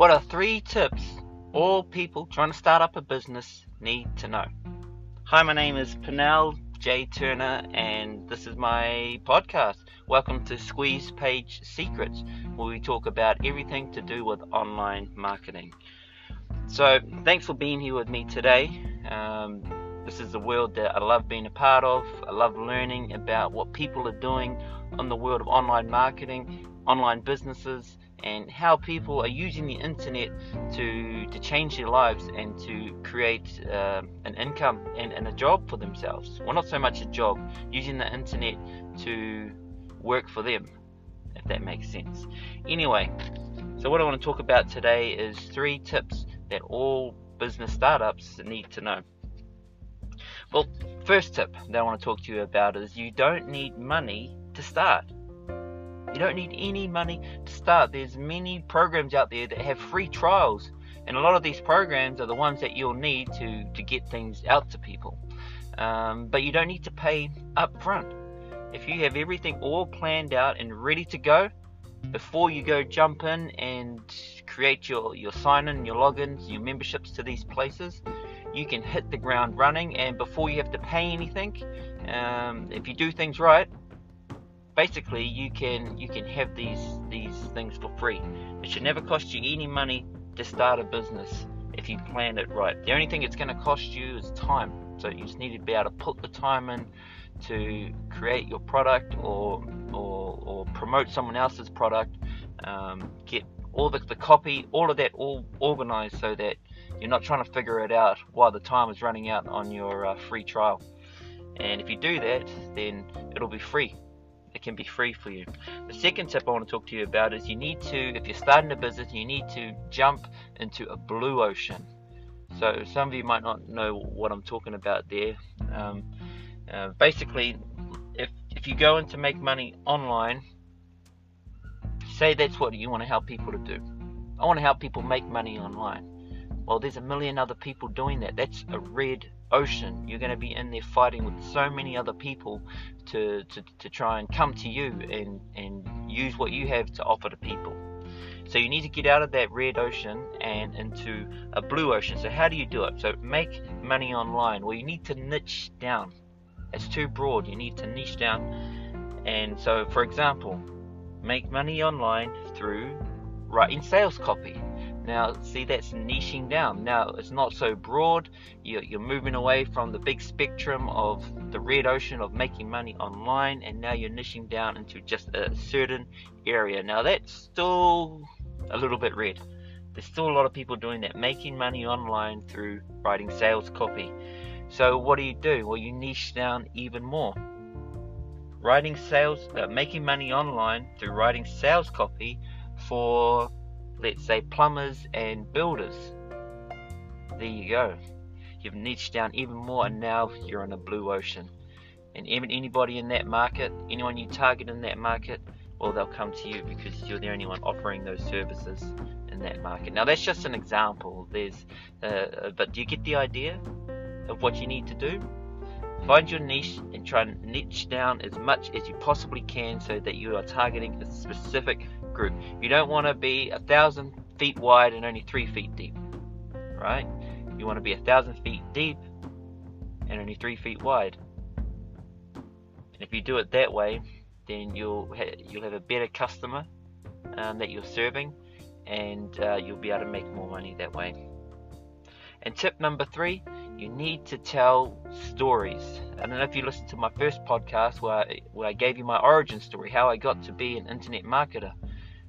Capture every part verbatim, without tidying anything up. What are three tips all people trying to start up a business need to know? Hi, my name is Pennell J. Turner and this is my podcast. Welcome to Squeeze Page Secrets, where we talk about everything to do with online marketing. So thanks for being here with me today. Um, this is the world that I love being a part of. I love learning about what people are doing in the world of online marketing, online businesses, and how people are using the internet to to change their lives and to create uh, an income and, and a job for themselves. Well, not so much a job, using the internet to work for them, if that makes sense. Anyway, so what I want to talk about today is three tips that all business startups need to know. Well, first tip that I want to talk to you about is you don't need money to start. You don't need any money to start. There's many programs out there that have free trials, and a lot of these programs are the ones that you'll need to, to get things out to people. Um, but you don't need to pay up front. If you have everything all planned out and ready to go, before you go jump in and create your, your sign-in, your logins, your memberships to these places, you can hit the ground running, and before you have to pay anything, um, if you do things right, basically you can you can have these these things for free. It should never cost you any money to start a business if you plan it right. The only thing it's going to cost you is time. So you just need to be able to put the time in to create your product or or, or promote someone else's product, um, get all the, the copy, all of that all organized so that you're not trying to figure it out while the time is running out on your uh, free trial. And if you do that, then it'll be free. It can be free for you. The second tip I want to talk to you about is you need to, if you're starting a business, you need to jump into a blue ocean. So some of you might not know what I'm talking about there. Um, uh, basically, if if you go in to make money online, say that's what you want to help people to do. I want to help people make money online. Well, there's a million other people doing that. That's a red ocean. You're going to be in there fighting with so many other people to, to, to try and come to you and, and use what you have to offer to people. So you need to get out of that red ocean and into a blue ocean. So how do you do it? So make money online. Well, you need to niche down. It's too broad. You need to niche down. And so, for example, make money online through writing sales copy. Now, see, that's niching down. Now, it's not so broad. You're, you're moving away from the big spectrum of the red ocean of making money online, and now you're niching down into just a certain area. Now, that's still a little bit red. There's still a lot of people doing that, making money online through writing sales copy. So what do you do? Well, you niche down even more. Writing sales, uh, making money online through writing sales copy for, let's say, plumbers and builders. There you go. You've niched down even more, and now you're in a blue ocean. And even anybody in that market, anyone you target in that market, well, they'll come to you because you're the only one offering those services in that market. Now, that's just an example. There's, uh, but do you get the idea of what you need to do? Find your niche and try and niche down as much as you possibly can so that you are targeting a specific group. You don't want to be a thousand feet wide and only three feet deep, right? You want to be a thousand feet deep and only three feet wide. And if you do it that way, then you'll ha- you'll have a better customer um, that you're serving, and uh, you'll be able to make more money that way. And tip number three, you need to tell stories. I don't know if you listened to my first podcast where I, where I gave you my origin story, how I got to be an internet marketer,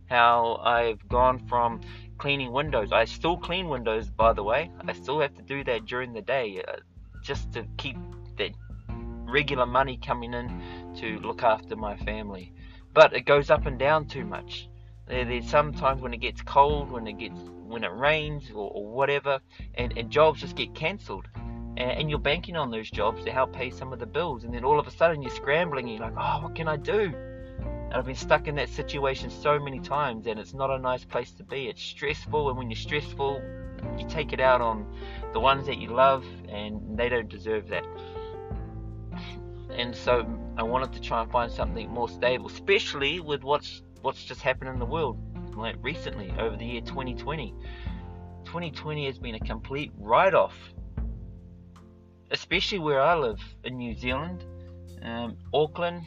how I've gone from cleaning windows. I still clean windows, by the way. I still have to do that during the day uh, just to keep that regular money coming in to look after my family. But it goes up and down too much. There, there's sometimes when it gets cold, when it gets when it rains or, or whatever, and, and jobs just get cancelled, and, and you're banking on those jobs to help pay some of the bills, and then all of a sudden you're scrambling and you're like, oh, what can I do? And I've been stuck in that situation so many times, and it's not a nice place to be. It's stressful, and when you're stressful, you take it out on the ones that you love, and they don't deserve that. And so I wanted to try and find something more stable, especially with what's what's just happened in the world. like recently over the year twenty twenty. twenty twenty has been a complete write-off, especially where I live in New Zealand. Um, Auckland,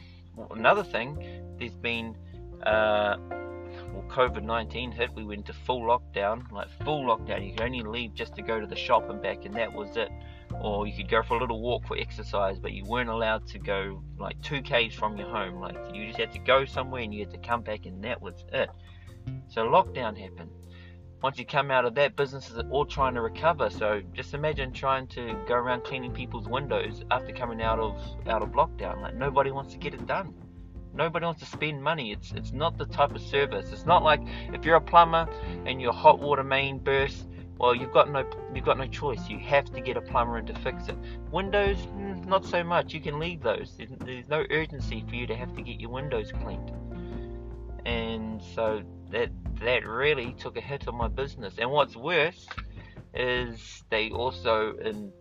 another thing, there's been uh, well, COVID nineteen hit. We went into full lockdown, like full lockdown. You could only leave just to go to the shop and back, and that was it. Or you could go for a little walk for exercise, but you weren't allowed to go like two k's from your home. Like you just had to go somewhere and you had to come back, and that was it. So lockdown happened. Once you come out of that, businesses are all trying to recover. So just imagine trying to go around cleaning people's windows after coming out of out of lockdown. Like nobody wants to get it done. Nobody wants to spend money. It's it's not the type of service. It's not like if you're a plumber and your hot water main bursts. Well, you've got no you've got no choice. You have to get a plumber in to fix it. Windows, not so much. You can leave those. There's, there's no urgency for you to have to get your windows cleaned. And so that that really took a hit on my business. And what's worse is they also in,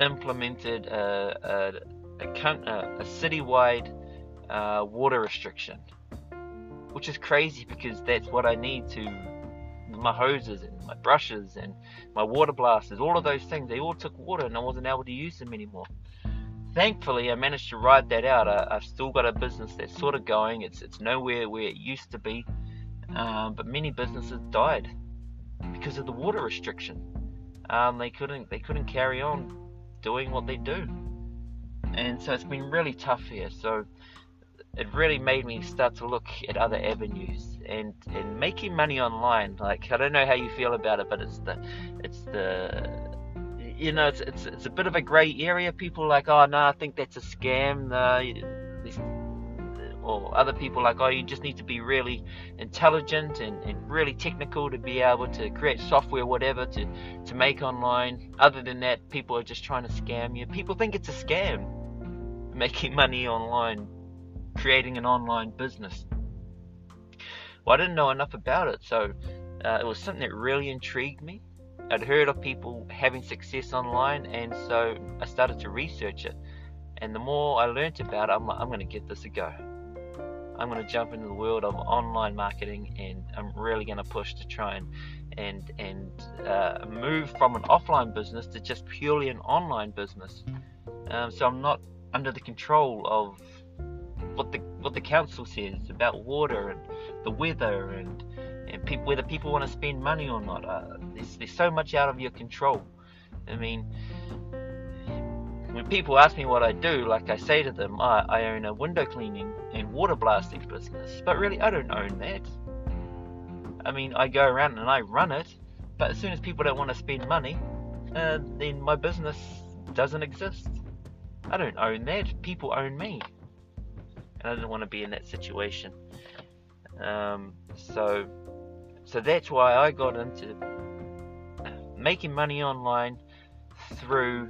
implemented a a, a, a citywide uh, water restriction, which is crazy because that's what I need to. My hoses and my brushes and my water blasters, all of those things, they all took water and I wasn't able to use them anymore. Thankfully, I managed to ride that out. I, I've still got a business that's sort of going. It's it's nowhere where it used to be, um, but many businesses died because of the water restriction. Um, they couldn't they couldn't carry on doing what they do, and so it's been really tough here. So it really made me start to look at other avenues and, and making money online. Like, I don't know how you feel about it, but it's the, it's the, you know, it's it's, it's a bit of a grey area. People are like, oh, no, nah, I think that's a scam. Uh, or other people are like, oh, you just need to be really intelligent and, and really technical to be able to create software, whatever, to, to make online. Other than that, people are just trying to scam you. People think it's a scam, making money online, creating an online business. Well, I didn't know enough about it, so uh, it was something that really intrigued me. I'd heard of people having success online, and so I started to research it. And the more I learnt about it, I'm like, I'm going to give this a go. I'm going to jump into the world of online marketing, and I'm really going to push to try and and and uh, move from an offline business to just purely an online business. Um, so I'm not under the control of what the what the council says about water and the weather and and pe- whether people want to spend money or not. Uh, there's, there's so much out of your control. I mean, when people ask me what I do, like I say to them, I, I own a window cleaning and water blasting business, but really I don't own that. I mean, I go around and I run it, but as soon as people don't want to spend money, uh, then my business doesn't exist. I don't own that. People own me. I didn't want to be in that situation, um, so so that's why I got into making money online through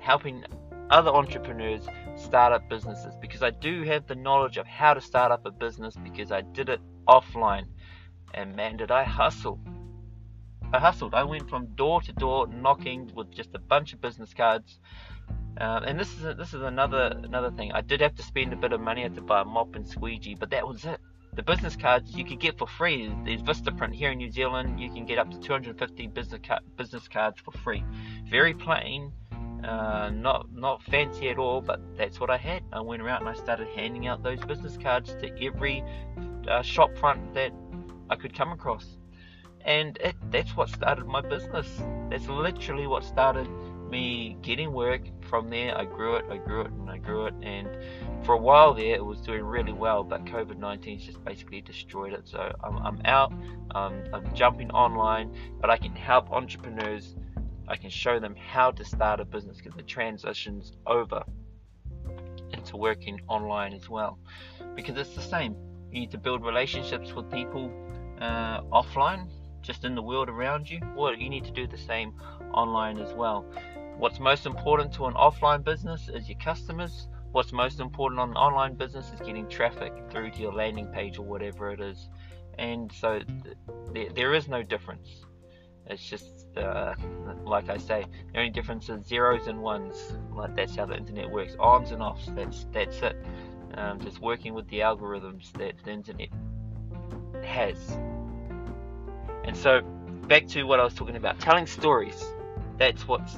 helping other entrepreneurs start up businesses, because I do have the knowledge of how to start up a business because I did it offline. And man, did I hustle. I hustled. I went from door to door knocking with just a bunch of business cards. Um, and this is a, this is another another thing. I did have to spend a bit of money. I had to buy a mop and squeegee, but that was it. The business cards you could get for free. There's VistaPrint here in New Zealand. You can get up to two hundred fifty business car- business cards for free. Very plain, uh, not not fancy at all. But that's what I had. I went around and I started handing out those business cards to every uh, shop front that I could come across, and it, that's what started my business. That's literally what started me getting work. From there I grew it, I grew it and I grew it, and for a while there it was doing really well, but COVID nineteen just basically destroyed it. So I'm, I'm out, um, I'm jumping online, but I can help entrepreneurs. I can show them how to start a business because the transition's over into working online as well, because it's the same. You need to build relationships with people uh, offline, just in the world around you. Well, you need to do the same online as well. What's most important to an offline business is your customers. What's most important on an online business is getting traffic through to your landing page or whatever it is. And so th- there, there is no difference. It's just, uh, like I say, the only difference is zeros and ones. Like, that's how the internet works. Ons and offs, that's that's it. Um, just working with the algorithms that the internet has. And so back to what I was talking about, telling stories. That's what's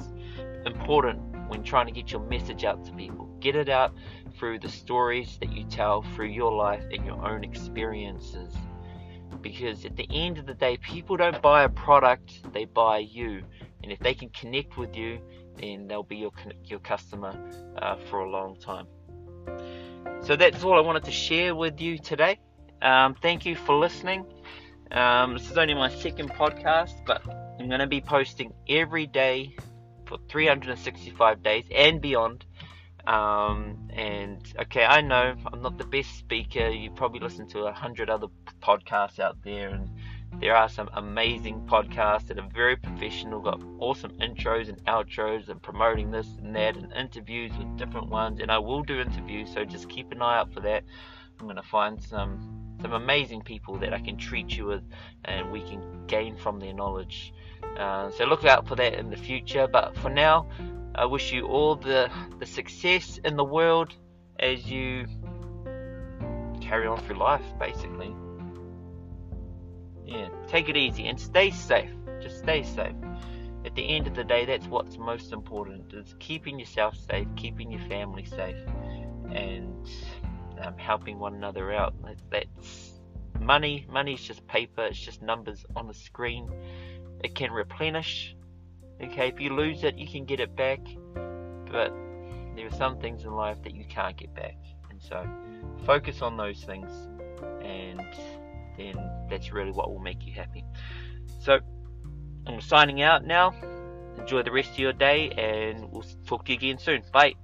important when trying to get your message out to people. Get it out through the stories that you tell, through your life and your own experiences. Because at the end of the day, people don't buy a product, they buy you. And if they can connect with you, then they'll be your your customer uh, for a long time. So that's all I wanted to share with you today. Um, thank you for listening. Um, this is only my second podcast, but I'm going to be posting every day for three hundred sixty-five days and beyond. Um, and okay, I know I'm not the best speaker. You probably listen to a hundred other podcasts out there, and there are some amazing podcasts that are very professional, got awesome intros and outros and promoting this and that and interviews with different ones. And I will do interviews, so just keep an eye out for that. I'm going to find some, some amazing people that I can treat you with, and we can gain from their knowledge. Uh, so look out for that in the future. But for now, I wish you all the, the success in the world as you carry on through life, basically. Yeah, take it easy and stay safe. Just stay safe. At the end of the day, that's what's most important, is keeping yourself safe, keeping your family safe, and um, helping one another out. That's money. Money's just paper. It's just numbers on a screen. It can replenish. Okay, if you lose it, you can get it back. But there are some things in life that you can't get back. And so focus on those things, and then that's really what will make you happy. So I'm signing out now. Enjoy the rest of your day, and we'll talk to you again soon. Bye.